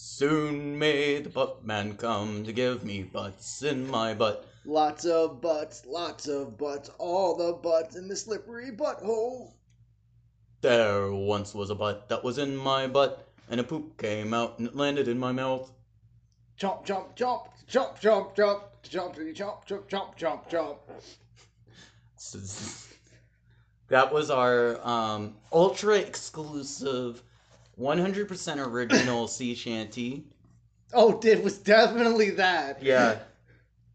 Soon may the butt man come to give me butts in my butt. Lots of butts, all the butts in the slippery butthole. There once was a butt that was in my butt, and a poop came out and it landed in my mouth. Chomp, chomp, chomp, chomp, chomp, chomp, chomp, chomp, chomp, chomp, chomp, chomp. That was our ultra exclusive 100% original sea shanty. Oh, it was definitely that. Yeah.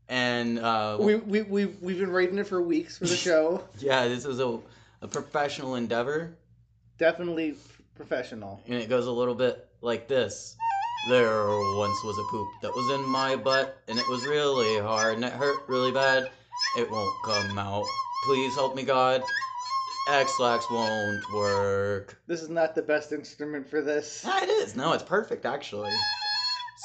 And we've been rating it for weeks for the show. Yeah, this is a professional endeavor. Definitely professional. And it goes a little bit like this. There once was a poop that was in my butt, and it was really hard, and it hurt really bad. It won't come out. Please help me, God. X-Lax won't work. This is not the best instrument for this. Yeah, it is. No, it's perfect, actually.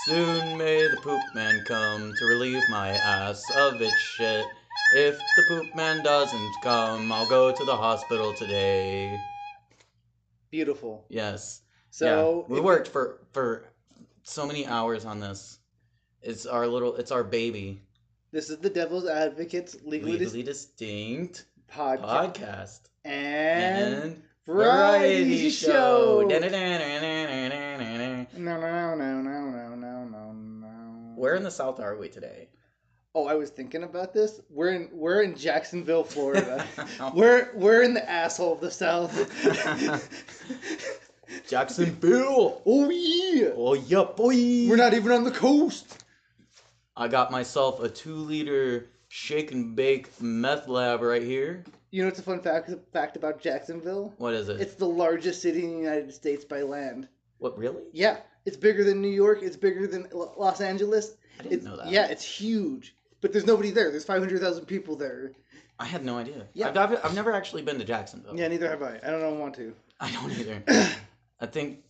Soon may the poop man come to relieve my ass of its shit. If the poop man doesn't come, I'll go to the hospital today. Beautiful. Yes. So yeah. We worked for so many hours on this. It's our baby. This is the Devil's Advocates Legally Distinct Podcast and Variety Show. No. Where in the South are we today? Oh, I was thinking about this. We're in Jacksonville, Florida. We're in the asshole of the South. Jacksonville. Oh yeah. Oh yeah, boy. We're not even on the coast. I got myself a 2-liter shake and bake meth lab right here. You know what's a fun fact about Jacksonville? What is it? It's the largest city in the United States by land. What, really? Yeah. It's bigger than New York. It's bigger than Los Angeles. I didn't know that. Yeah, it's huge. But there's nobody there. There's 500,000 people there. I had no idea. Yeah. I've never actually been to Jacksonville. Yeah, neither have I. I don't want to. I don't either. I think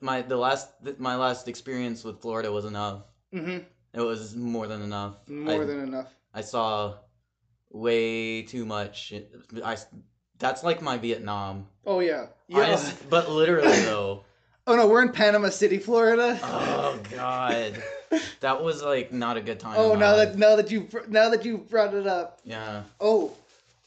my last experience with Florida was enough. Mm-hmm. It was more than enough. I saw way too much. That's like my Vietnam. Oh, yeah. But literally, though. Oh, no, we're in Panama City, Florida. Oh, God. That was, like, not a good time. Oh, now that you brought it up. Yeah. Oh,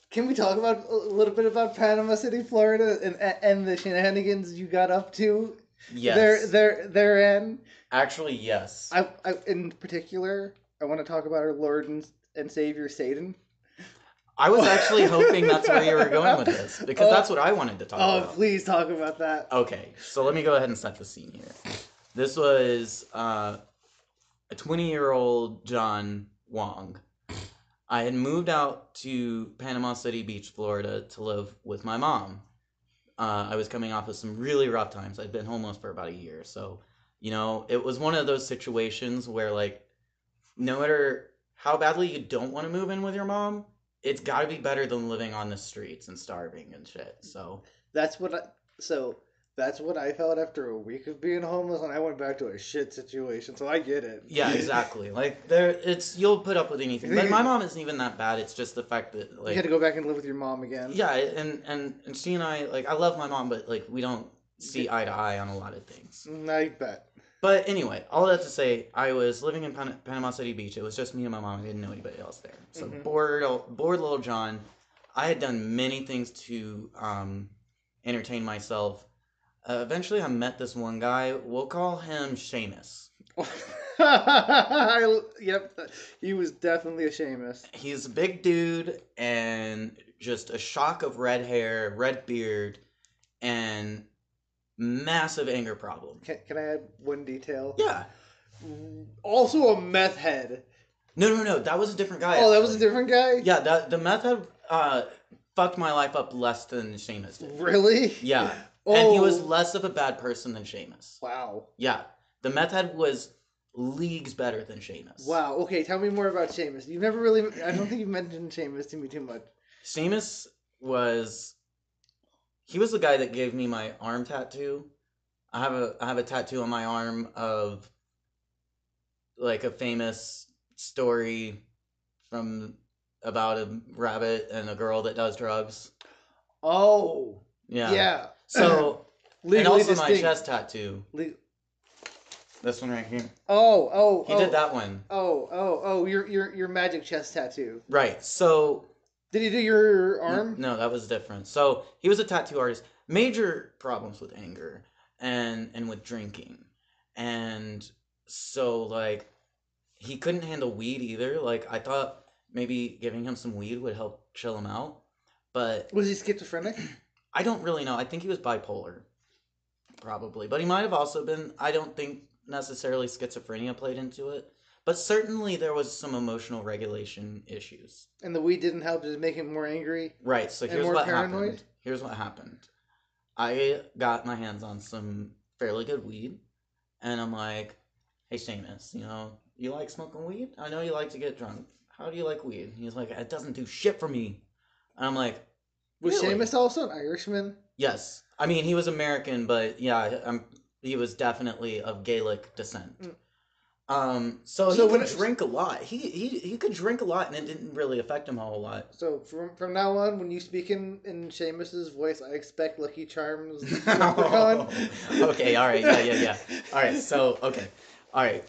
can we talk about a little bit about Panama City, Florida and the shenanigans you got up to? Yes. Therein. Actually, yes. I in particular, I want to talk about our Lord and Savior Satan. I was actually hoping that's where you were going with this, because that's what I wanted to talk about. Oh, please talk about that. Okay, so let me go ahead and set the scene here. This was a 20-year-old John Wong. I had moved out to Panama City Beach, Florida, to live with my mom. I was coming off of some really rough times. I'd been homeless for about a year. So, you know, it was one of those situations where, like, no matter how badly you don't want to move in with your mom, it's got to be better than living on the streets and starving and shit. So that's what I felt after a week of being homeless, and I went back to a shit situation. So I get it. Yeah, exactly. Like you'll put up with anything. But my mom isn't even that bad. It's just the fact that, like, you had to go back and live with your mom again. Yeah, and she and I, like, I love my mom, but, like, we don't see eye to eye on a lot of things. I bet. But anyway, all that to say, I was living in Panama City Beach. It was just me and my mom. I didn't know anybody else there. So bored little John. I had done many things to entertain myself. Eventually, I met this one guy. We'll call him Seamus. Yep, he was definitely a Seamus. He's a big dude and just a shock of red hair, red beard, and massive anger problem. Can I add one detail? Yeah. Also a meth head. No. That was a different guy. Oh, that was a different guy? Yeah, the meth head fucked my life up less than Seamus did. Really? Yeah. Oh. And he was less of a bad person than Seamus. Wow. Yeah. The meth head was leagues better than Seamus. Wow. Okay, tell me more about Seamus. You've never really... I don't think you've mentioned Seamus to me too much. Seamus was... He was the guy that gave me my arm tattoo. I have a tattoo on my arm of, like, a famous story from about a rabbit and a girl that does drugs. Oh. Yeah. So, and also my chest tattoo This one right here. He did that one. Your magic chest tattoo. Right. So. Did he do your arm? No, that was different. So he was a tattoo artist. Major problems with anger and with drinking, and so like he couldn't handle weed either. Like I thought maybe giving him some weed would help chill him out, but was he schizophrenic? I don't really know. I think he was bipolar, probably, but he might have also been. I don't think necessarily schizophrenia played into it, but certainly there was some emotional regulation issues. And the weed didn't help; it made him more angry. Right. So here's what happened. Here's what happened. I got my hands on some fairly good weed, and I'm like, "Hey, Seamus, you know, you like smoking weed? I know you like to get drunk. How do you like weed?" And he's like, "It doesn't do shit for me." And I'm like, "Was Seamus also an Irishman?" Yes. I mean, he was American, but yeah, he was definitely of Gaelic descent. So he could drink a lot. He could drink a lot, and it didn't really affect him a whole lot. So from now on, when you speak in Seamus's voice, I expect Lucky Charms. Okay. All right. Yeah. All right. So okay. All right,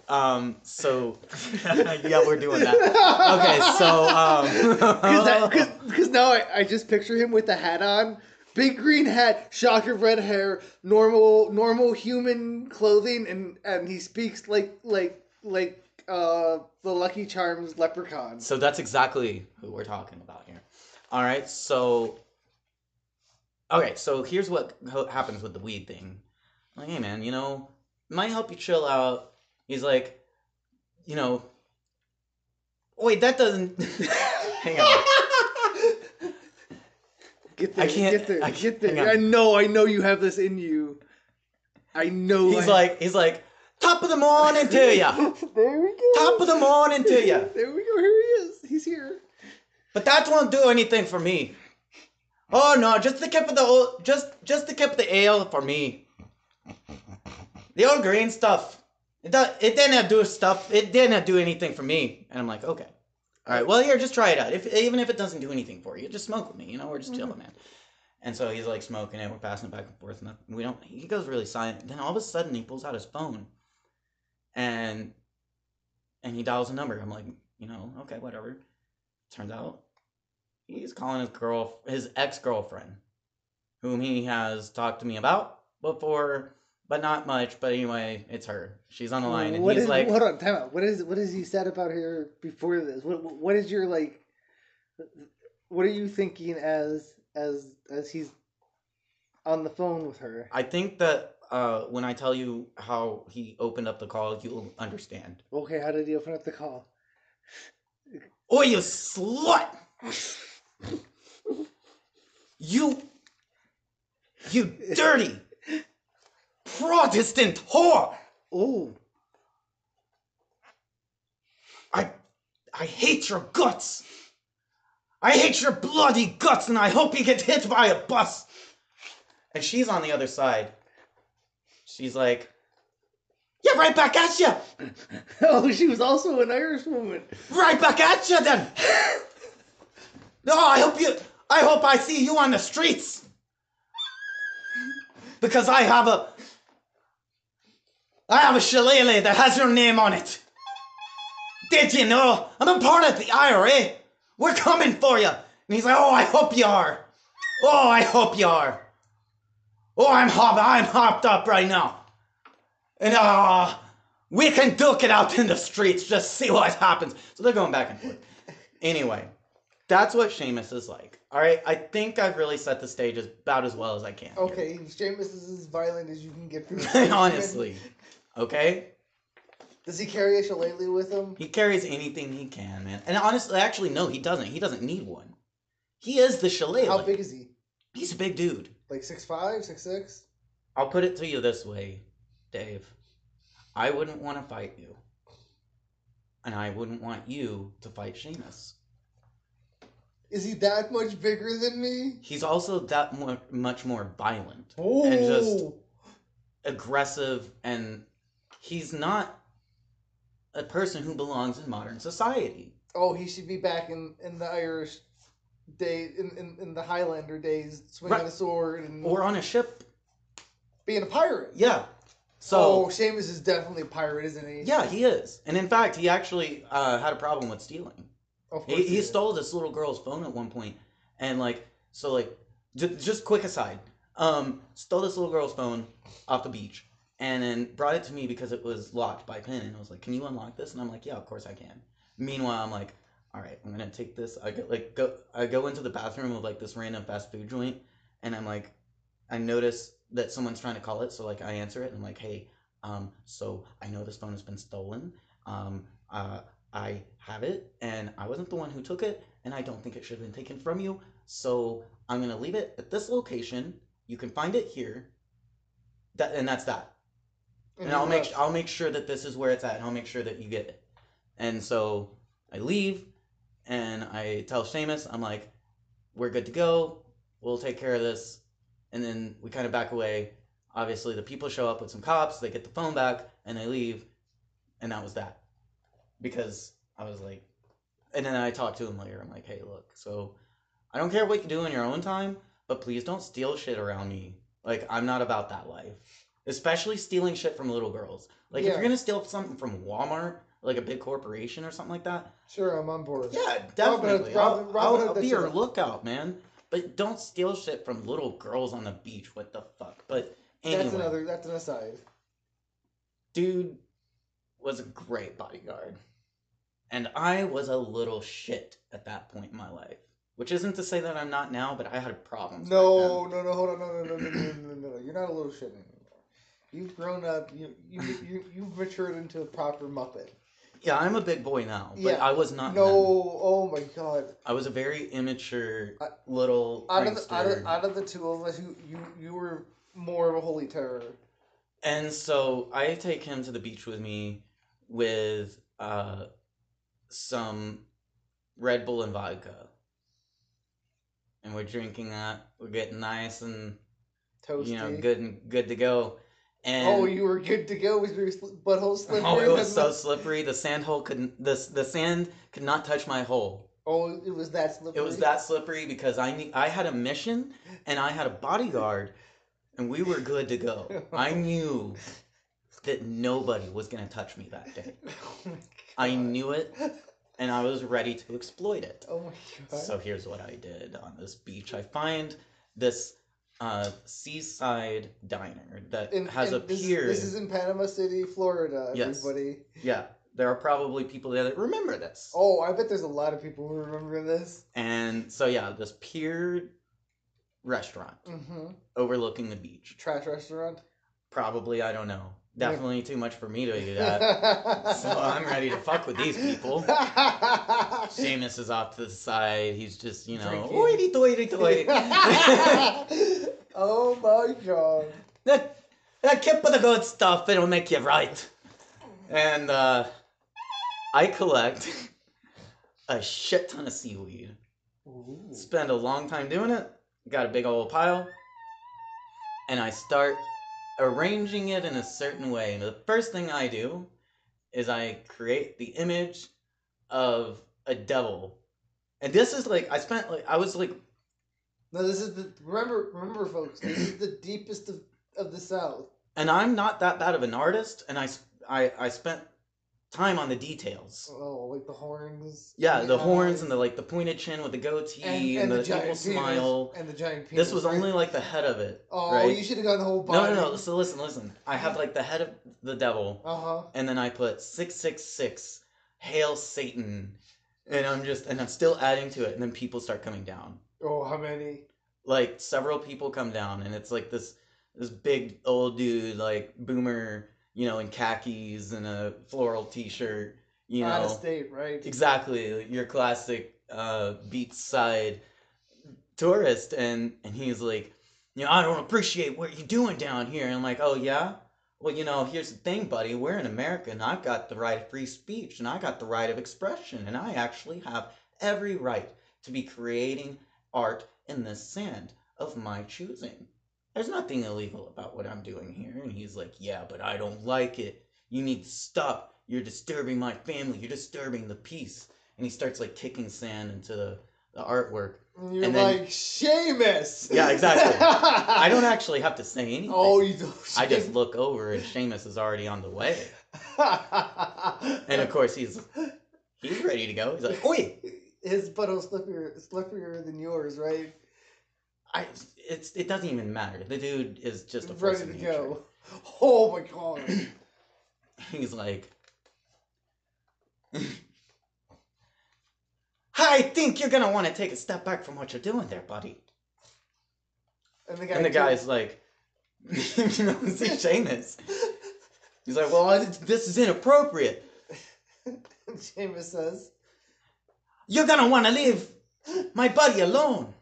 so, yeah, we're doing that. Okay, so, Because now I just picture him with the hat on, big green hat, shock of red hair, normal human clothing, and he speaks like the Lucky Charms leprechaun. So that's exactly who we're talking about here. All right, so here's what happens with the weed thing. Like, hey, man, you know, it might help you chill out. He's like, you know, wait, that doesn't. Hang on. Get there. I know you have this in you. I know. He's like, top of the morning to ya. There we go. Top of the morning to ya. There we go. Here he is. He's here. But that won't do anything for me. Oh no, just the cup of the ale for me. The old green stuff. It didn't do anything for me. And I'm like, okay. All right, well, here, just try it out. Even if it doesn't do anything for you, just smoke with me. You know, we're just chilling, man. And so he's like smoking it. We're passing it back and forth. And he goes really silent. Then all of a sudden he pulls out his phone. And he dials a number. I'm like, you know, okay, whatever. Turns out he's calling his ex-girlfriend, whom he has talked to me about before. But not much. But anyway, it's her. She's on the line, and he's like, "Hold on, time out. What is he said about her before this? What is your like? What are you thinking as he's on the phone with her?" I think that when I tell you how he opened up the call, you'll understand. Okay, how did he open up the call? Oh, you slut! You dirty. Protestant whore! Oh. I hate your guts. I hate your bloody guts, and I hope you get hit by a bus. And she's on the other side. She's like, yeah, right back at ya. Oh, she was also an Irish woman. Right back at ya, then. No, I hope I see you on the streets. Because I have a shillelagh that has your name on it. Did you know? I'm a part of the IRA. We're coming for you. And he's like, oh, I hope you are. Oh, I hope you are. Oh, I'm hopped up right now. And we can duke it out in the streets. Just see what happens. So they're going back and forth. Anyway, that's what Seamus is like. All right, I think I've really set the stage about as well as I can. Okay, here. Seamus is as violent as you can get through. Honestly. Okay? Does he carry a shillelagh with him? He carries anything he can, man. And honestly, actually, no, he doesn't. He doesn't need one. He is the shillelagh. How big is he? He's a big dude. Like 6'5", 6'6"? I'll put it to you this way, Dave. I wouldn't want to fight you. And I wouldn't want you to fight Seamus. Is he that much bigger than me? He's also that much more violent. Oh. And just aggressive, and he's not a person who belongs in modern society. Oh, he should be back in the Irish day, in the Highlander days, swinging a sword. Or on a ship. Being a pirate. Yeah. So Seamus is definitely a pirate, isn't he? Yeah, he is. And in fact, he actually had a problem with stealing. Of course he stole this little girl's phone at one point, and just quick aside, stole this little girl's phone off the beach, and then brought it to me because it was locked by PIN, and I was like, "Can you unlock this?" And I'm like, "Yeah, of course I can." Meanwhile, I'm like, "All right, I'm gonna take this." I go into the bathroom of like this random fast food joint, and I'm like, I notice that someone's trying to call it, so like I answer it, and I'm like, "Hey, so I know this phone has been stolen. I have it, and I wasn't the one who took it, and I don't think it should have been taken from you, so I'm going to leave it at this location. You can find it here, and that's that. And I'll make sure that this is where it's at, and I'll make sure that you get it." And so I leave, and I tell Seamus, I'm like, "We're good to go. We'll take care of this." And then we kind of back away. Obviously, the people show up with some cops. They get the phone back, and they leave, and that was that. Because I was like, and then I talked to him later. I'm like, "Hey, look, so I don't care what you do in your own time, but please don't steal shit around me. Like, I'm not about that life. Especially stealing shit from little girls. Like, yeah. If you're going to steal something from Walmart, like a big corporation or something like that. Sure, I'm on board. Yeah, definitely. I'll be your lookout, man. But don't steal shit from little girls on the beach. What the fuck?" But anyway. That's an aside. Dude was a great bodyguard. And I was a little shit at that point in my life. Which isn't to say that I'm not now, but I had problems. No, hold on, no. You're not a little shit anymore. You've grown up, you've matured into a proper Muppet. Yeah, I'm a big boy now, but yeah. I was not. No, then. Oh my god. I was a very immature little prankster. Out of the two of us, you were more of a holy terror. And so I take him to the beach with me with some Red Bull and vodka. And we're drinking that. We're getting nice and toasty. Good to go. And you were good to go with your butthole slippery. Oh, it was so slippery. The sand could not touch my hole. Oh, it was that slippery. It was that slippery because I had a mission and I had a bodyguard, and we were good to go. I knew that nobody was gonna touch me that day. Oh my God. I knew it. And I was ready to exploit it. Oh my god. So here's what I did on this beach. I find this seaside diner that has a pier. This is in Panama City, Florida, everybody. Yes. Yeah. There are probably people there that remember this. Oh, I bet there's a lot of people who remember this. And so, yeah, this pier restaurant overlooking the beach. Trash restaurant? Probably, I don't know. Definitely too much for me to do that. So I'm ready to fuck with these people. Seamus is off to the side. He's just, oity-toity-toity. Oh my god. That keep with the good stuff. It'll make you right. And I collect a shit ton of seaweed. Ooh. Spend a long time doing it. Got a big old pile. And I start arranging it in a certain way. And the first thing I do is I create the image of a devil. And this is remember folks, this is the deepest of the South. And I'm not that bad of an artist, and I spent time on the details. Oh, like the horns. Yeah, the horns and the pointed chin with the goatee and the evil smile. And the giant penis. This was only the head of it. Oh, right? You should have gotten the whole body. No. So listen. I have the head of the devil. And then I put 666, Hail Satan. And I'm still adding to it. And then people start coming down. Oh, how many? Several people come down, and it's this big old dude, boomer. In khakis and a floral t-shirt, Out of state, right? Exactly. Your classic beachside tourist. And he's I don't appreciate what you're doing down here. And I'm like, oh, yeah? Well, here's the thing, buddy. We're in America, and I've got the right of free speech, and I got the right of expression, and I actually have every right to be creating art in the sand of my choosing. There's nothing illegal about what I'm doing here. And he's like, yeah, but I don't like it. You need to stop. You're disturbing my family. You're disturbing the peace. And he starts kicking sand into the the artwork. You're and then, like, Seamus! Yeah, exactly. I don't actually have to say anything. Oh, you don't. I just look over and Seamus is already on the way. And of course, he's ready to go. He's like, oi! His butthole's slipperier than yours, right? It doesn't even matter. The dude is just a force of nature. Ready to go. Oh my god. He's like, I think you're gonna want to take a step back from what you're doing there, buddy. And the guy's like, you know, see Seamus. He's like, well, this is inappropriate. Seamus says, you're gonna want to leave my buddy alone.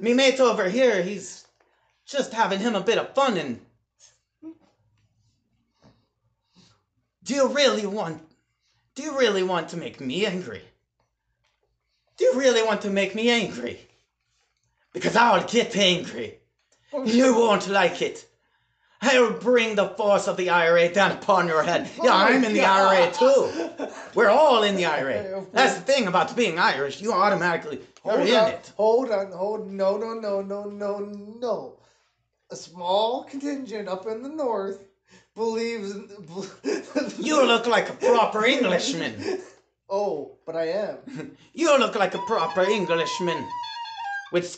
Me mate's over here, he's just having him a bit of fun, and do you really want to make me angry? Do you really want to make me angry? Because I'll get angry. You won't like it. I will bring the force of the IRA down upon your head. Yeah, I'm in the IRA too. We're all in the IRA. That's the thing about being Irish. You automatically, you're in it. Hold on. No. A small contingent up in the north believes... You look like a proper Englishman. Oh, but I am. You look like a proper Englishman. With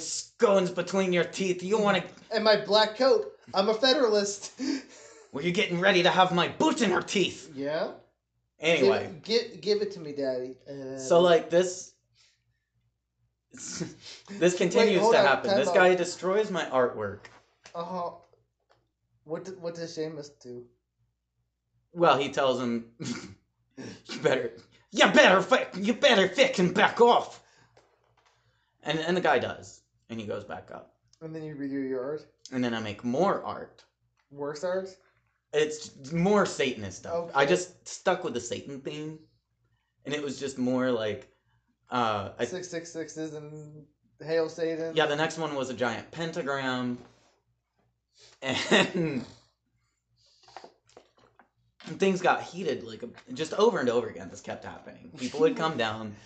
scones between your teeth. You want to... And my black coat. I'm a Federalist. Were you getting ready to have my boot in her teeth? Yeah. Anyway. Give it to me, Daddy. So, like, this continues to happen. This guy destroys my artwork. Uh-huh. What does Seamus do? Well, he tells him, you better fucking back off. And the guy does, and he goes back up. And then you redo your art. And then I make more art. Worse art? It's more Satanist stuff. Okay. I just stuck with the Satan theme, and it was just more like 666s and Hail Satan. Yeah, the next one was a giant pentagram. And things got heated, like, just over and over again. This kept happening. People would come down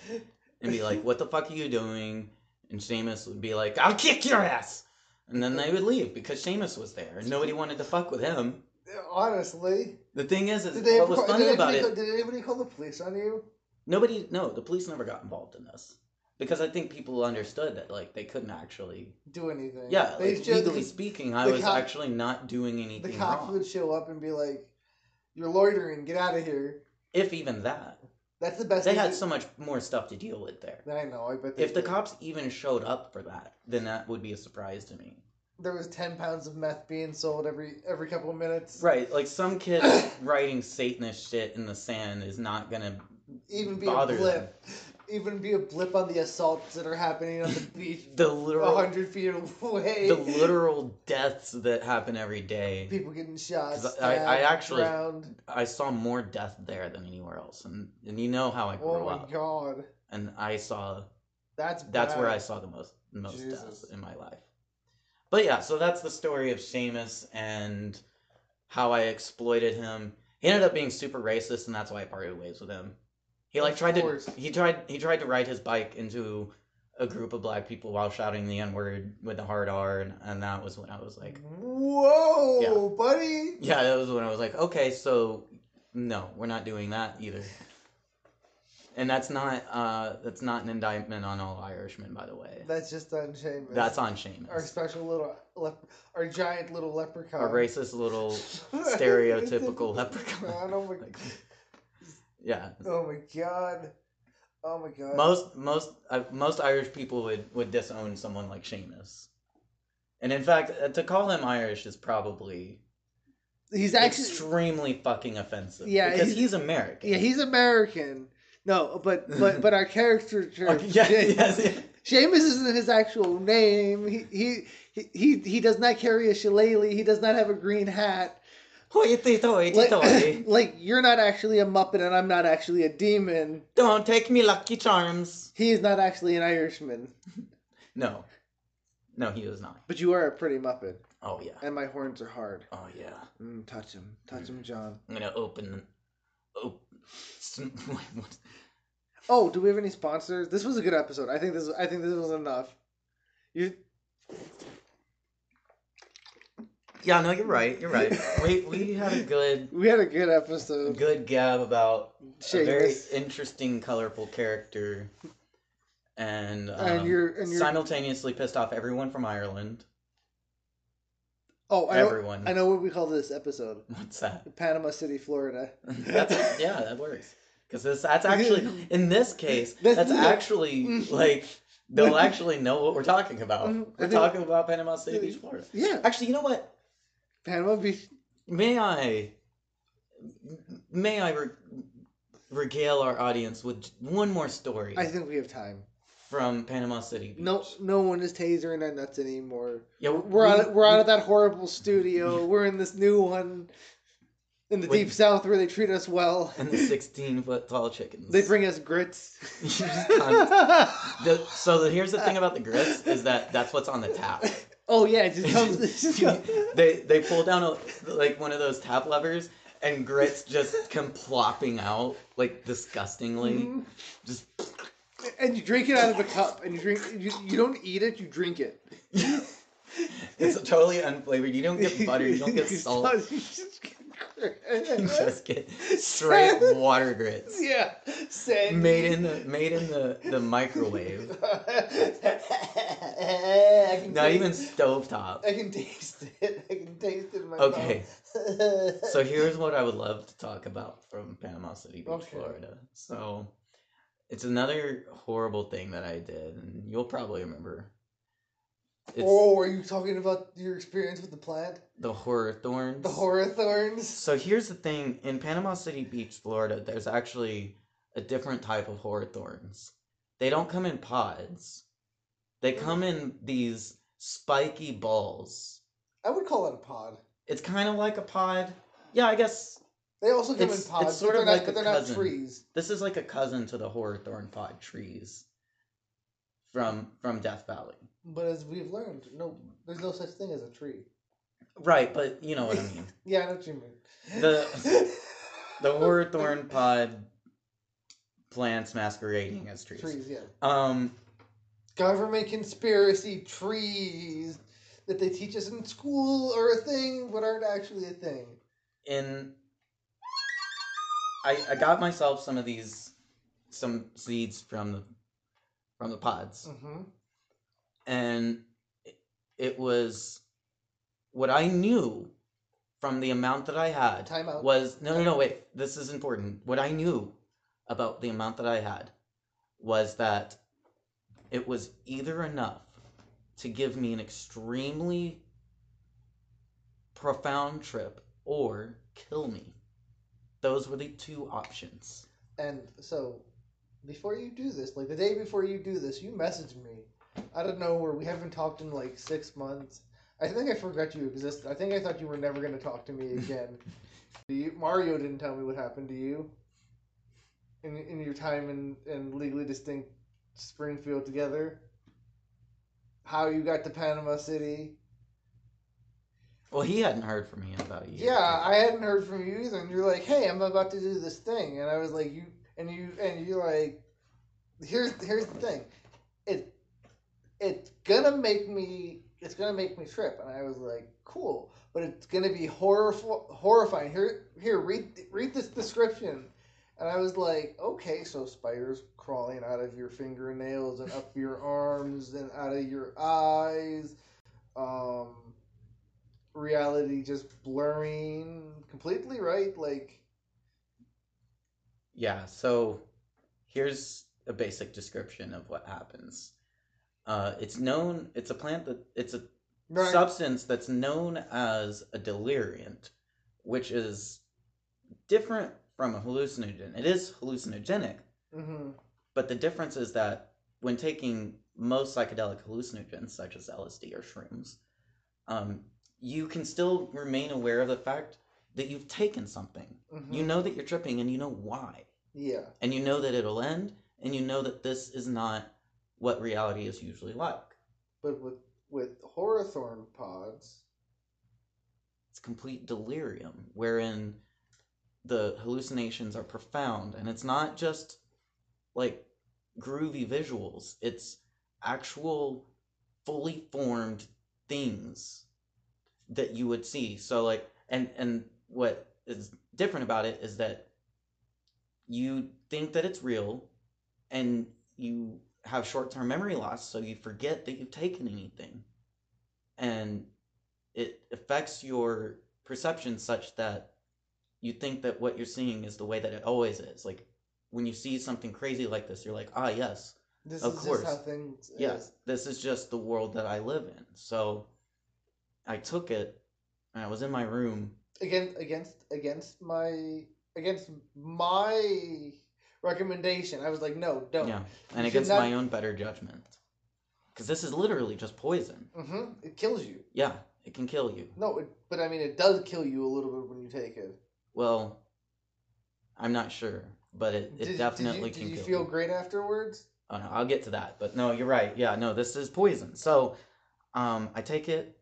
and be like, what the fuck are you doing? And Seamus would be like, I'll kick your ass! And then they would leave because Seamus was there. And nobody wanted to fuck with him. Honestly. The thing is what was funny about it... Did anybody call the police on you? Nobody... No, the police never got involved in this. Because I think people understood that, like, they couldn't actually... do anything. Yeah, like, legally speaking, I was actually not doing anything wrong. The cops would show up and be like, you're loitering, get out of here. If even that. That's the best thing. They had so much more stuff to deal with there. I know, I bet they did. If the cops even showed up for that, then that would be a surprise to me. There was 10 pounds of meth being sold every couple of minutes. Right, like, some kid writing Satanist shit in the sand is not going to even be bother a blip. Them. Even be a blip on the assaults that are happening on the beach 100 feet away. The literal deaths that happen every day. People getting shot, stabbed, drowned. I saw more death there than anywhere else. And you know how I grew up. Oh, my God. And I saw... That's where I saw the most deaths in my life. But yeah, so that's the story of Seamus and how I exploited him. He ended up being super racist, and that's why I parted ways with him. He tried to ride his bike into a group of black people while shouting the N-word with the hard R, and that was when I was like, whoa, yeah. Buddy. Yeah, that was when I was like, okay, so no, we're not doing that either. And that's not an indictment on all Irishmen, by the way. That's just on Seamus. That's on Seamus. Our special our giant little leprechaun. Our racist little stereotypical leprechaun. Oh my God. Yeah. Oh my god. Most Irish people would disown someone like Seamus, and in fact, to call him Irish is probably extremely fucking offensive. Yeah, because he's American. Yeah, he's American. No, but our character. Yes. Seamus isn't his actual name. He does not carry a shillelagh. He does not have a green hat. Like, you're not actually a Muppet and I'm not actually a demon. Don't take me Lucky Charms. He is not actually an Irishman. No, he is not. But you are a pretty Muppet. Oh, yeah. And my horns are hard. Oh, yeah. Touch him. Touch him, John. I'm going to open... Oh, do we have any sponsors? This was a good episode. I think this was enough. Yeah, no, you're right. You're right. We had a good... We had a good episode. Good gab about a very interesting, colorful character. And you're simultaneously pissed off everyone from Ireland. Oh, everyone. I know what we call this episode. What's that? Panama City, Florida. Yeah, that works. Because that's actually, in this case, that's actually, like, they'll actually know what we're talking about. We're talking about Panama City Beach, Florida. Yeah. Actually, you know what? Panama Beach. May I regale our audience with one more story? I think we have time. From Panama City Beach. No one is tasering our nuts anymore. Yeah, we're out of that horrible studio. We're in this new one in the deep south where they treat us well. And the 16-foot tall chickens. They bring us grits. Here's the thing about the grits is that's what's on the tap. Oh yeah, it just comes. They pull down like one of those tap levers and grits just come plopping out like disgustingly. Mm-hmm. Just. And you drink it out of a cup, and you don't eat it, you drink it. It's totally unflavored. You don't get butter, you don't get salt. You just get straight water grits. Yeah, same. Made in the microwave. Not even stovetop. I can taste it. In my mouth. Okay. So here's what I would love to talk about from Panama City Beach, Florida. So. It's another horrible thing that I did, and you'll probably remember. Are you talking about your experience with the plant? The horror thorns. So here's the thing. In Panama City Beach, Florida, there's actually a different type of horror thorns. They don't come in pods. They come in these spiky balls. I would call it a pod. It's kind of like a pod. Yeah, I guess... They also come in pods, it's sort of like they're not trees. This is like a cousin to the horror thorn pod trees from Death Valley. But as we've learned, there's no such thing as a tree. Right, but you know what I mean. Yeah, I know what you mean. The horror thorn pod plants masquerading as trees. Trees, yeah. Government conspiracy trees that they teach us in school are a thing, but aren't actually a thing. I got myself some seeds from the pods. Mm-hmm. And it was what I knew from the amount that I had. Time out. Wait, this is important. What I knew about the amount that I had was that it was either enough to give me an extremely profound trip or kill me. Those were the two options. And so, the day before you do this, you messaged me out of nowhere. We haven't talked in like 6 months. I think I forgot you existed. I think I thought you were never going to talk to me again. Mario didn't tell me what happened to you in your time in Legally Distinct Springfield together. How you got to Panama City. Well, he hadn't heard from me about you. Yeah, I hadn't heard from you either. And you're like, "Hey, I'm about to do this thing," and I was like, "You're like, here's the thing, it's gonna make me trip," and I was like, "Cool, but it's gonna be horrifying." Here, read this description, and I was like, "Okay, so spiders crawling out of your fingernails and up your arms and out of your eyes, Reality just blurring completely, right? Like, yeah. So here's a basic description of what happens. It's known. It's a plant that it's a substance that's known as a deliriant, which is different from a hallucinogen. It is hallucinogenic, mm-hmm. But the difference is that when taking most psychedelic hallucinogens, such as LSD or shrooms, you can still remain aware of the fact that you've taken something. Mm-hmm. You know that you're tripping, and you know why. Yeah. And you know that it'll end, and you know that this is not what reality is usually like. But with Hawthorn pods... It's complete delirium, wherein the hallucinations are profound, and it's not just like groovy visuals. It's actual fully formed things that you would see. So like, and what is different about it is that you think that it's real and you have short-term memory loss, so you forget that you've taken anything, and it affects your perception such that you think that what you're seeing is the way that it always is. Like when you see something crazy like this, you're like, ah, yes, this of is course just how things yes is. This is just the world that I live in. So I took it, and I was in my room against my recommendation. I was like, no, don't. Yeah, and you against my own better judgment, because this is literally just poison. Mm-hmm. It kills you. Yeah, it can kill you. No, but I mean, it does kill you a little bit when you take it. Well, I'm not sure, but it definitely can kill you. Did you feel great afterwards? Oh, no, I'll get to that. But no, you're right. Yeah, no, this is poison. So, I take it.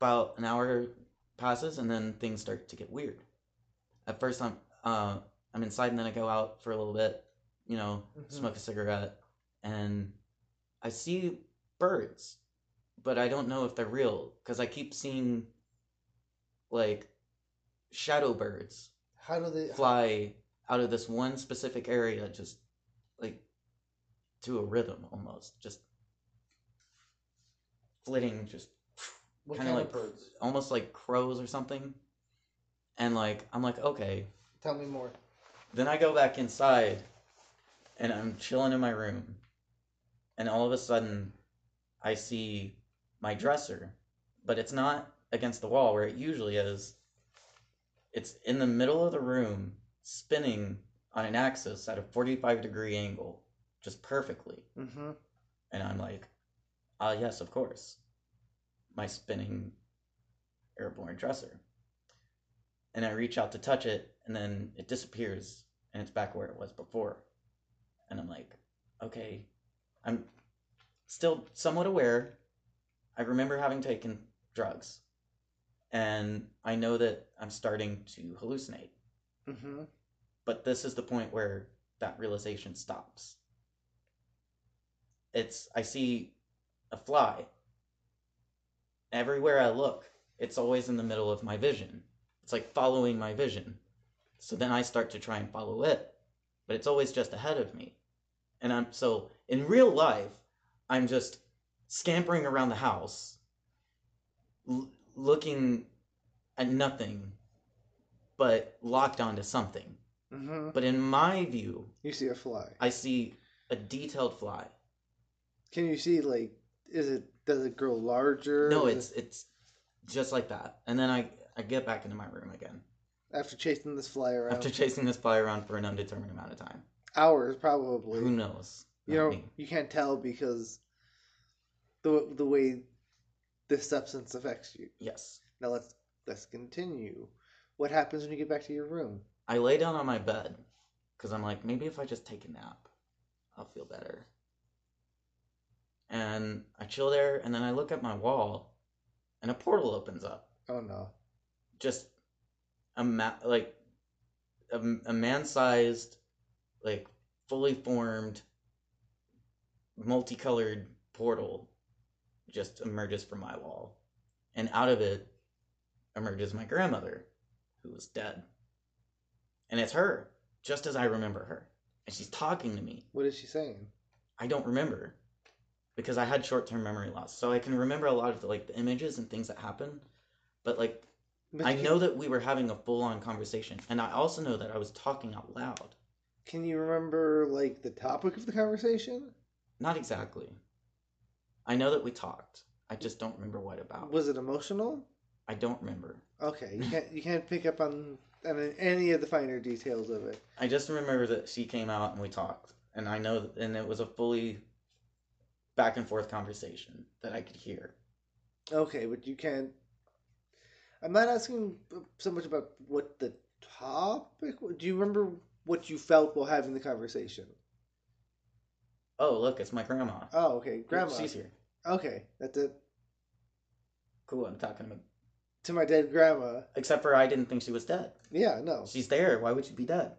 About an hour passes, and then things start to get weird. At first, I'm inside, and then I go out for a little bit, you know, mm-hmm. smoke a cigarette, and I see birds, but I don't know if they're real, because I keep seeing, like, shadow birds fly out of this one specific area, just, like, to a rhythm, almost, just flitting, just kind of like birds? Almost like crows or something. And like, I'm like, okay. Tell me more. Then I go back inside, and I'm chilling in my room, and all of a sudden I see my dresser, but it's not against the wall where it usually is. It's in the middle of the room, spinning on an axis at a 45-degree angle, just perfectly. Mm-hmm. And I'm like, ah, yes, of course. My spinning airborne dresser. And I reach out to touch it, and then it disappears, and it's back where it was before. And I'm like, okay, I'm still somewhat aware. I remember having taken drugs, and I know that I'm starting to hallucinate. Mm-hmm. But this is the point where that realization stops. I see a fly. Everywhere I look, it's always in the middle of my vision. It's like following my vision. So then I start to try and follow it, but it's always just ahead of me. And so in real life, I'm just scampering around the house, looking at nothing, but locked onto something. Mm-hmm. But in my view, you see a fly. I see a detailed fly. Can you see, like, does it grow larger? No, it's just like that. And then I get back into my room again. After chasing this fly around for an undetermined amount of time. Hours, probably. Who knows? You know, you can't tell because the way this substance affects you. Yes. Now let's continue. What happens when you get back to your room? I lay down on my bed because I'm like, maybe if I just take a nap, I'll feel better. And I chill there, and then I look at my wall, and a portal opens up. Oh, no. Just a man-sized, like, fully formed, multicolored portal just emerges from my wall. And out of it emerges my grandmother, who was dead. And it's her, just as I remember her. And she's talking to me. What is she saying? I don't remember. Because I had short-term memory loss. So I can remember a lot of the images and things that happen. But, like, I know that we were having a full-on conversation. And I also know that I was talking out loud. Can you remember, like, the topic of the conversation? Not exactly. I know that we talked. I just don't remember what about. Was it emotional? I don't remember. Okay. You can't pick up on any of the finer details of it. I just remember that she came out and we talked. And I know that, and it was a fully back and forth conversation that I could hear. Okay, but you can't. I'm not asking so much about what the topic. Do you remember what you felt while having the conversation? Oh, look, it's my grandma. Oh, okay, grandma. She's here. Okay, that's it. Cool, I'm talking to my dead grandma. Except for I didn't think she was dead. Yeah, no. She's there. Why would she be dead?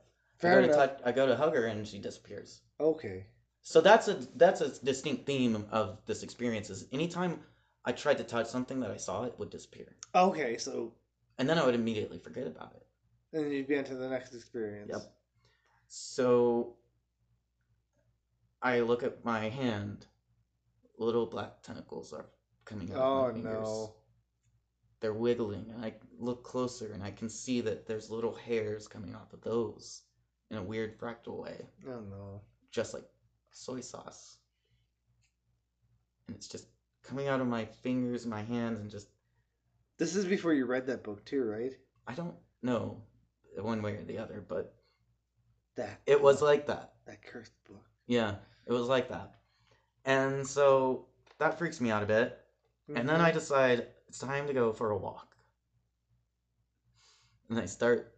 I go to hug her and she disappears. Okay. So that's a distinct theme of this experience is anytime I tried to touch something that I saw, it would disappear. Okay, so... And then I would immediately forget about it. And then you'd be into the next experience. Yep. So I look at my hand. Little black tentacles are coming out of my fingers. Oh, no. They're wiggling, and I look closer, and I can see that there's little hairs coming off of those in a weird fractal way. Oh, no. Just like soy sauce. And it's just coming out of my fingers, my hands, and just... This is before you read that book, too, right? I don't know one way or the other, but... It was like that. That cursed book. Yeah, it was like that. And so that freaks me out a bit. Mm-hmm. And then I decide it's time to go for a walk. And I start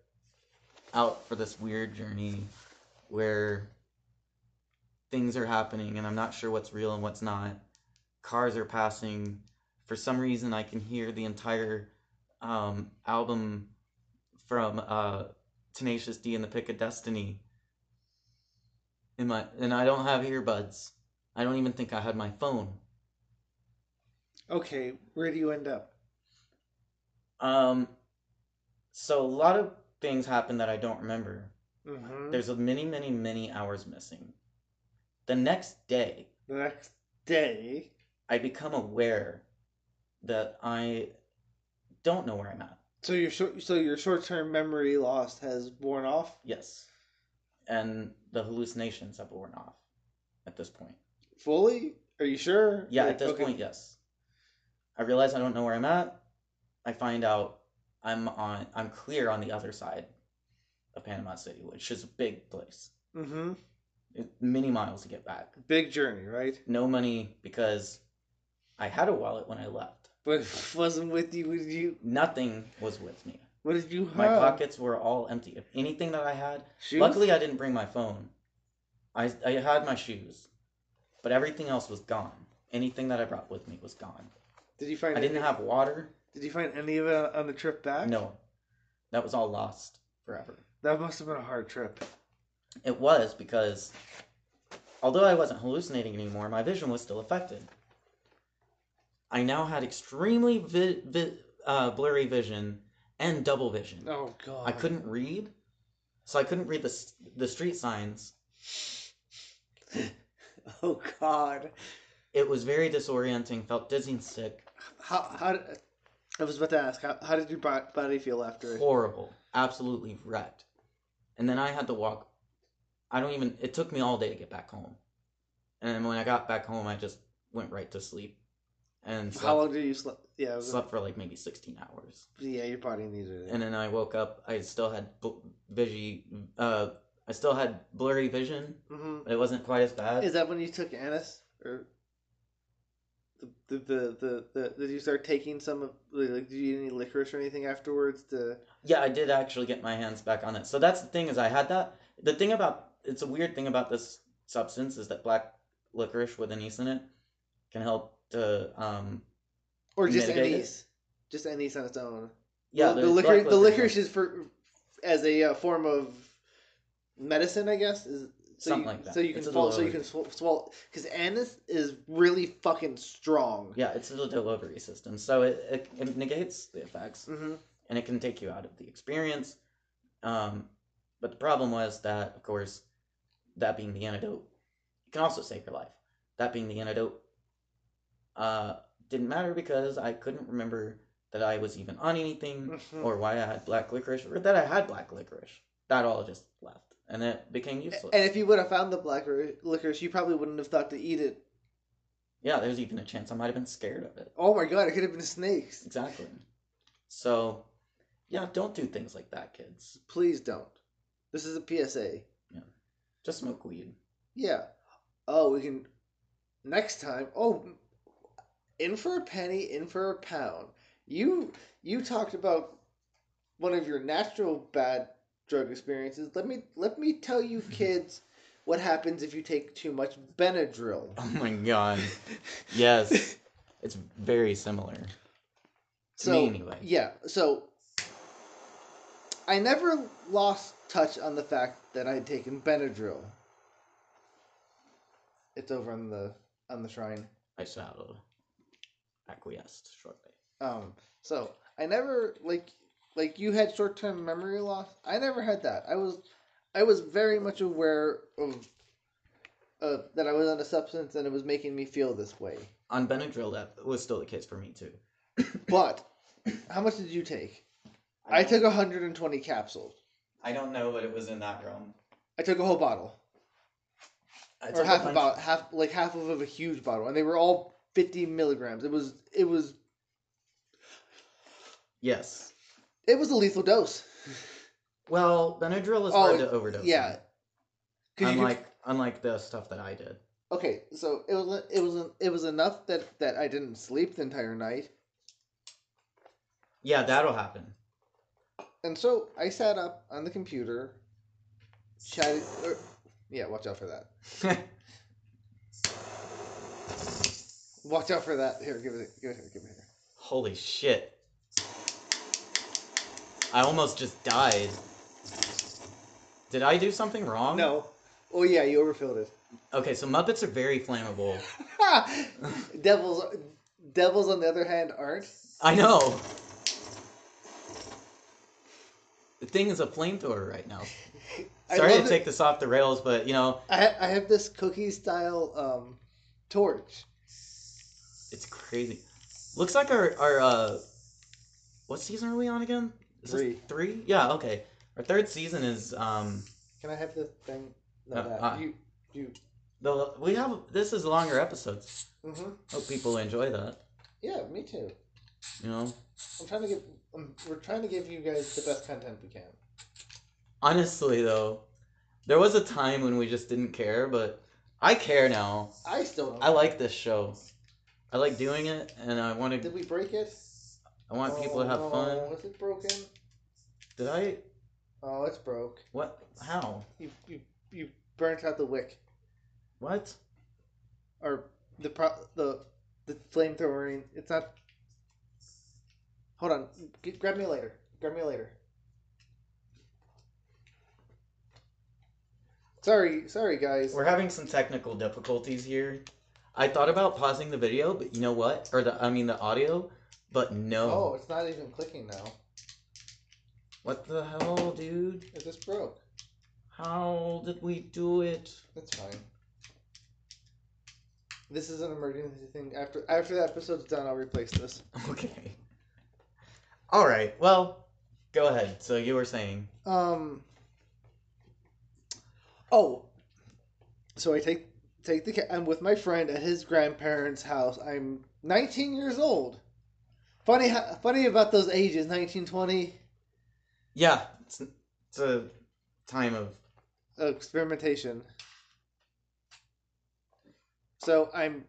out for this weird journey where things are happening and I'm not sure what's real and what's not. Cars are passing. For some reason, I can hear the entire album from Tenacious D and the Pick of Destiny. And I don't have earbuds. I don't even think I had my phone. Okay, where do you end up? So a lot of things happen that I don't remember. Mm-hmm. There's many hours missing. The next day, I become aware that I don't know where I'm at. So your short-term memory loss has worn off? Yes. And the hallucinations have worn off at this point. Fully? Are you sure? Yeah, at this point, yes. I realize I don't know where I'm at. I find out I'm clear on the other side of Panama City, which is a big place. Mm-hmm. Many miles to get back. Big journey, right? No money because I had a wallet when I left. But it wasn't with you. Nothing was with me. What did you have? My pockets were all empty. If anything that I had. Shoes? Luckily, I didn't bring my phone. I had my shoes. But everything else was gone. Anything that I brought with me was gone. I didn't have water. Did you find any of it on the trip back? No. That was all lost forever. That must have been a hard trip. It was because although I wasn't hallucinating anymore, my vision was still affected. I now had extremely blurry vision and double vision. Oh, God. I couldn't read. So I couldn't read the street signs. Oh, God. It was very disorienting. Felt dizzy and sick. I was about to ask, how did your body feel after it? Horrible. Absolutely wrecked. And then I had to walk. It took me all day to get back home. And when I got back home, I just went right to sleep. And slept. How long did you sleep? Yeah, slept for like maybe 16 hours. Yeah, your body needed it. And then I woke up. I still had blurry vision. Mm-hmm. But it wasn't quite as bad. Is that when you took Anise? Or did you start taking some of? Like, did you eat any licorice or anything afterwards? Yeah, I did actually get my hands back on it. So that's the thing is I had that. The thing about it's a weird thing about this substance is that black licorice with anise in it can help to or just anise, it. Just anise on its own. Yeah, the licorice is for as a form of medicine, I guess. Is so something like that. So you can swallow because anise is really fucking strong. Yeah, it's in the delivery system, so it negates the effects, mm-hmm. and it can take you out of the experience. But the problem was that, of course, that being the antidote, it can also save your life. That being the antidote didn't matter because I couldn't remember that I was even on anything mm-hmm. or why I had black licorice or that I had black licorice. That all just left, and it became useless. And if you would have found the black licorice, you probably wouldn't have thought to eat it. Yeah, there's even a chance I might have been scared of it. Oh my God, it could have been snakes. Exactly. So, yeah, don't do things like that, kids. Please don't. This is a PSA. Yeah. Just smoke weed. Yeah. Oh, we can... Next time... Oh, in for a penny, in for a pound. You talked about one of your natural bad drug experiences. Let me tell you kids what happens if you take too much Benadryl. Oh, my God. Yes. It's very similar. To me, anyway. Yeah. So... I never lost touch on the fact that I had taken Benadryl. It's over on the shrine. I shall acquiesced shortly. So I never like you had short-term memory loss. I never had that. I was very much aware of that I was on a substance and it was making me feel this way. On Benadryl, that was still the case for me too. But how much did you take? I took 120 capsules. I don't know, but it was in that realm. I took a whole bottle. Or half a bottle, half of a huge bottle, and they were all 50 milligrams. It was. Yes. It was a lethal dose. Well, Benadryl is hard to overdose. Yeah. Unlike the stuff that I did. Okay, so it was enough that I didn't sleep the entire night. Yeah, that'll happen. And so I sat up on the computer, chatted. Yeah, watch out for that. Watch out for that. Here, give it here. Holy shit. I almost just died. Did I do something wrong? No. Oh yeah, you overfilled it. Okay, so Muppets are very flammable. Devils on the other hand aren't. I know. The thing is a flamethrower right now. Sorry to take this off the rails, but, you know... I have this cookie-style torch. It's crazy. Looks like our what season are we on again? Is this 3? Yeah, okay. Our third season is, Can I have the thing? No, you... This is longer episodes. Mm-hmm. Hope people enjoy that. Yeah, me too. You know? We're trying to give you guys the best content we can. Honestly, though, there was a time when we just didn't care, but I care now. I still don't care. I like this show. I like doing it, and I want to... Did we break it? I want people to have fun. Was it broken? Did I? Oh, it's broke. What? How? You burnt out the wick. What? Or the flamethrower. It's not... Hold on. Grab me later. Sorry, guys. We're having some technical difficulties here. I thought about pausing the video, but you know what? The audio, but no. Oh, it's not even clicking now. What the hell, dude? It just broke. How did we do it? That's fine. This is an emergency thing. After the episode's done, I'll replace this. Okay. All right. Well, go ahead. So you were saying. Oh, so I take the... I'm with my friend at his grandparents' house. I'm 19 years old. Funny about those ages, 19, 20. Yeah, it's a time of... experimentation. So I'm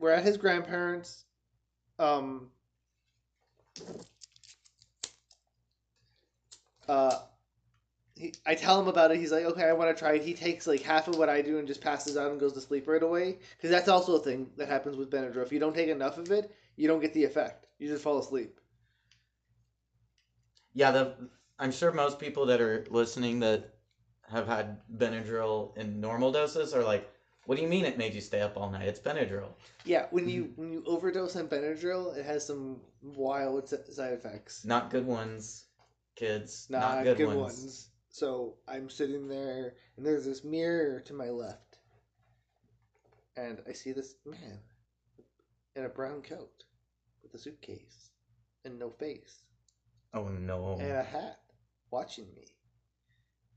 we're at his grandparents'. I tell him about it. He's like, okay, I want to try it. He takes like half of what I do and just passes out and goes to sleep right away. Because that's also a thing that happens with Benadryl. If you don't take enough of it, you don't get the effect. You just fall asleep. Yeah, I'm sure most people that are listening that have had Benadryl in normal doses are like, what do you mean it made you stay up all night? It's Benadryl. Yeah, when you overdose on Benadryl, it has some wild side effects. Not good ones, kids. Not good ones. So I'm sitting there, and there's this mirror to my left. And I see this man in a brown coat with a suitcase and no face. Oh, no. And a hat watching me.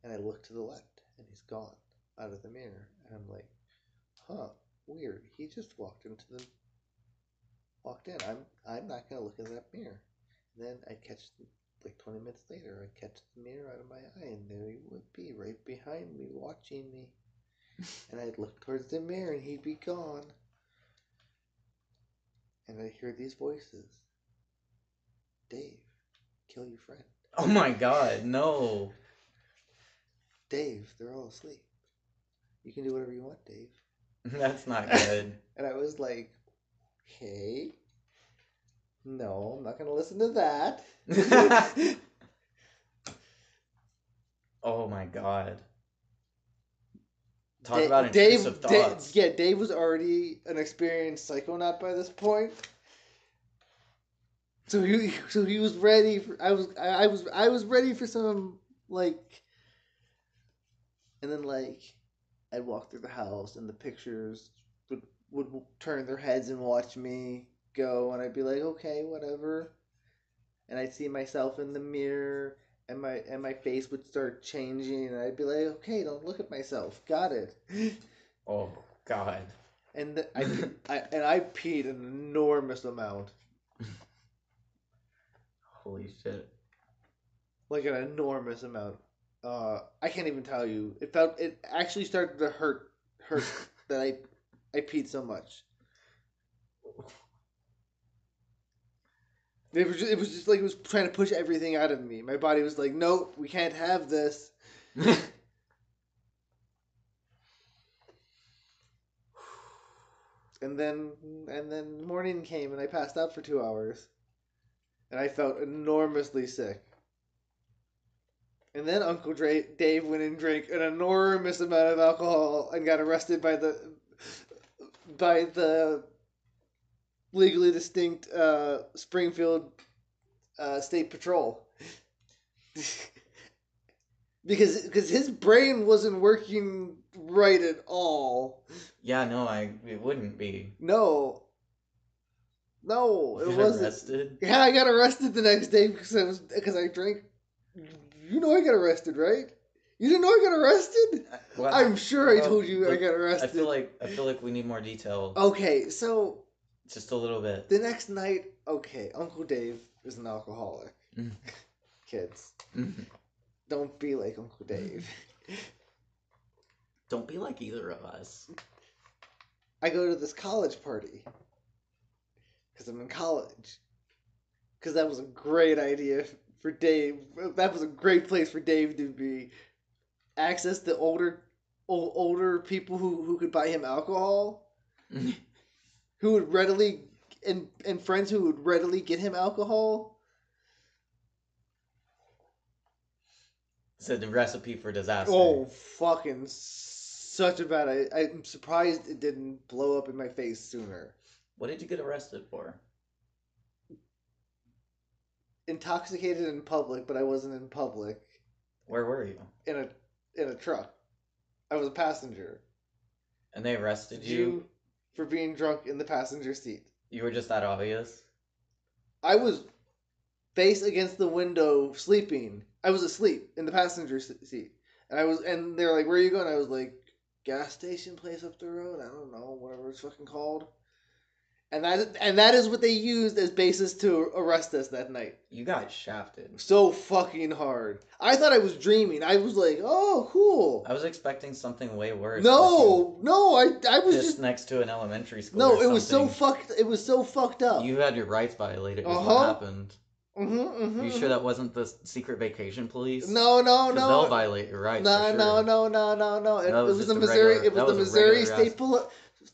And I look to the left, and he's gone out of the mirror. And I'm like, huh, weird. He just walked in. I'm not going to look in that mirror. And then I catch... 20 minutes later, I catch the mirror out of my eye, and there he would be, right behind me, watching me. And I'd look towards the mirror, and he'd be gone. And I hear these voices. Dave, kill your friend. Oh my god, no. Dave, they're all asleep. You can do whatever you want, Dave. That's not good. And I was like, okay. No, I'm not going to listen to that. Oh my God. Talk about intrusive thoughts. Dave was already an experienced psychonaut by this point. So he was ready for I was ready for some and then I'd walk through the house and the pictures would turn their heads and watch me go, and I'd be like, okay, whatever, and I'd see myself in the mirror and my face would start changing and I'd be like, okay, don't look at myself, got it. Oh God. And I peed an enormous amount. Holy shit. Like an enormous amount. I can't even tell you. It actually started to hurt that I peed so much. It was just like it was trying to push everything out of me. My body was like, nope, we can't have this. And then morning came and I passed out for 2 hours. And I felt enormously sick. And then Uncle Dave went and drank an enormous amount of alcohol and got arrested by the legally distinct Springfield State Patrol. because his brain wasn't working right at all. Yeah, no, it wouldn't be. No, it wasn't. Arrested? Yeah, I got arrested the next day because I drank. You know I got arrested, right? You didn't know I got arrested? Well, I'm sure I told you I got arrested. I feel like we need more detail. Okay, so just a little bit. The next night, okay, Uncle Dave is an alcoholic. Kids, don't be like Uncle Dave. Don't be like either of us. I go to this college party. Because I'm in college. Because that was a great idea for Dave. That was a great place for Dave to be. Access the older people who could buy him alcohol. Who would readily... And friends who would readily get him alcohol. It's a recipe for disaster. Oh, fucking such a bad idea. I'm surprised it didn't blow up in my face sooner. What did you get arrested for? Intoxicated in public, but I wasn't in public. Where were you? In a truck. I was a passenger. And they arrested you for being drunk in the passenger seat. You were just that obvious? I was face against the window sleeping. I was asleep in the passenger seat. And they're like, "Where are you going?" I was like, "Gas station place up the road. I don't know, whatever it's fucking called." And that is what they used as basis to arrest us that night. You got shafted. So fucking hard. I thought I was dreaming. I was like, oh, cool. I was expecting something way worse. No, I was just next to an elementary school. No, it was so fucked up. You had your rights violated is what happened. You sure that wasn't the secret vacation police? No. They'll violate your rights. No. It was the Missouri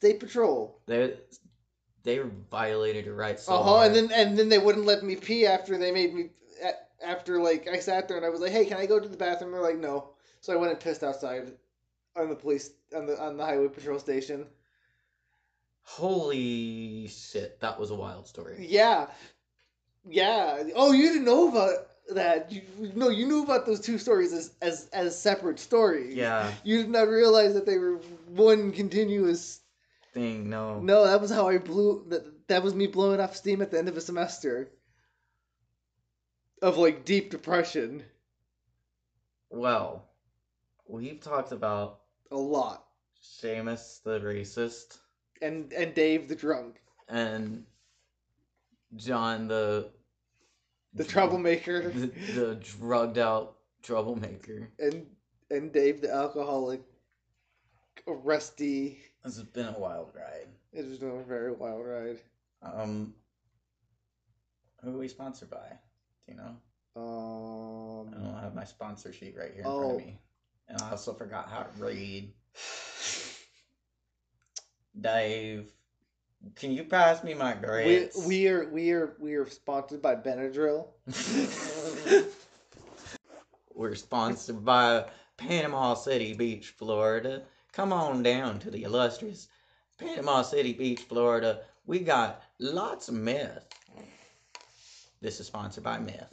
State Patrol. They violated your rights. Hard. And then they wouldn't let me pee after they made me. After I sat there and I was like, "Hey, can I go to the bathroom?" They're like, "No." So I went and pissed outside, on the highway patrol station. Holy shit! That was a wild story. Yeah. Oh, you didn't know about that? You knew about those two stories as separate stories. Yeah. You did not realize that they were one continuous thing. No, that was how I blew that was me blowing off steam at the end of a semester of deep depression. Well, we've talked about a lot. Seamus the racist and Dave the drunk and John the troublemaker, the drugged out troublemaker, and Dave the alcoholic arrestee. This has been a wild ride. It has been a very wild ride. Who are we sponsored by? Do you know? I don't have my sponsor sheet right here in front of me. And I also forgot how to read. Dave, can you pass me my grades? We are sponsored by Benadryl. We're sponsored by Panama City Beach, Florida. Come on down to the illustrious Panama City Beach, Florida. We got lots of myth. This is sponsored by myth.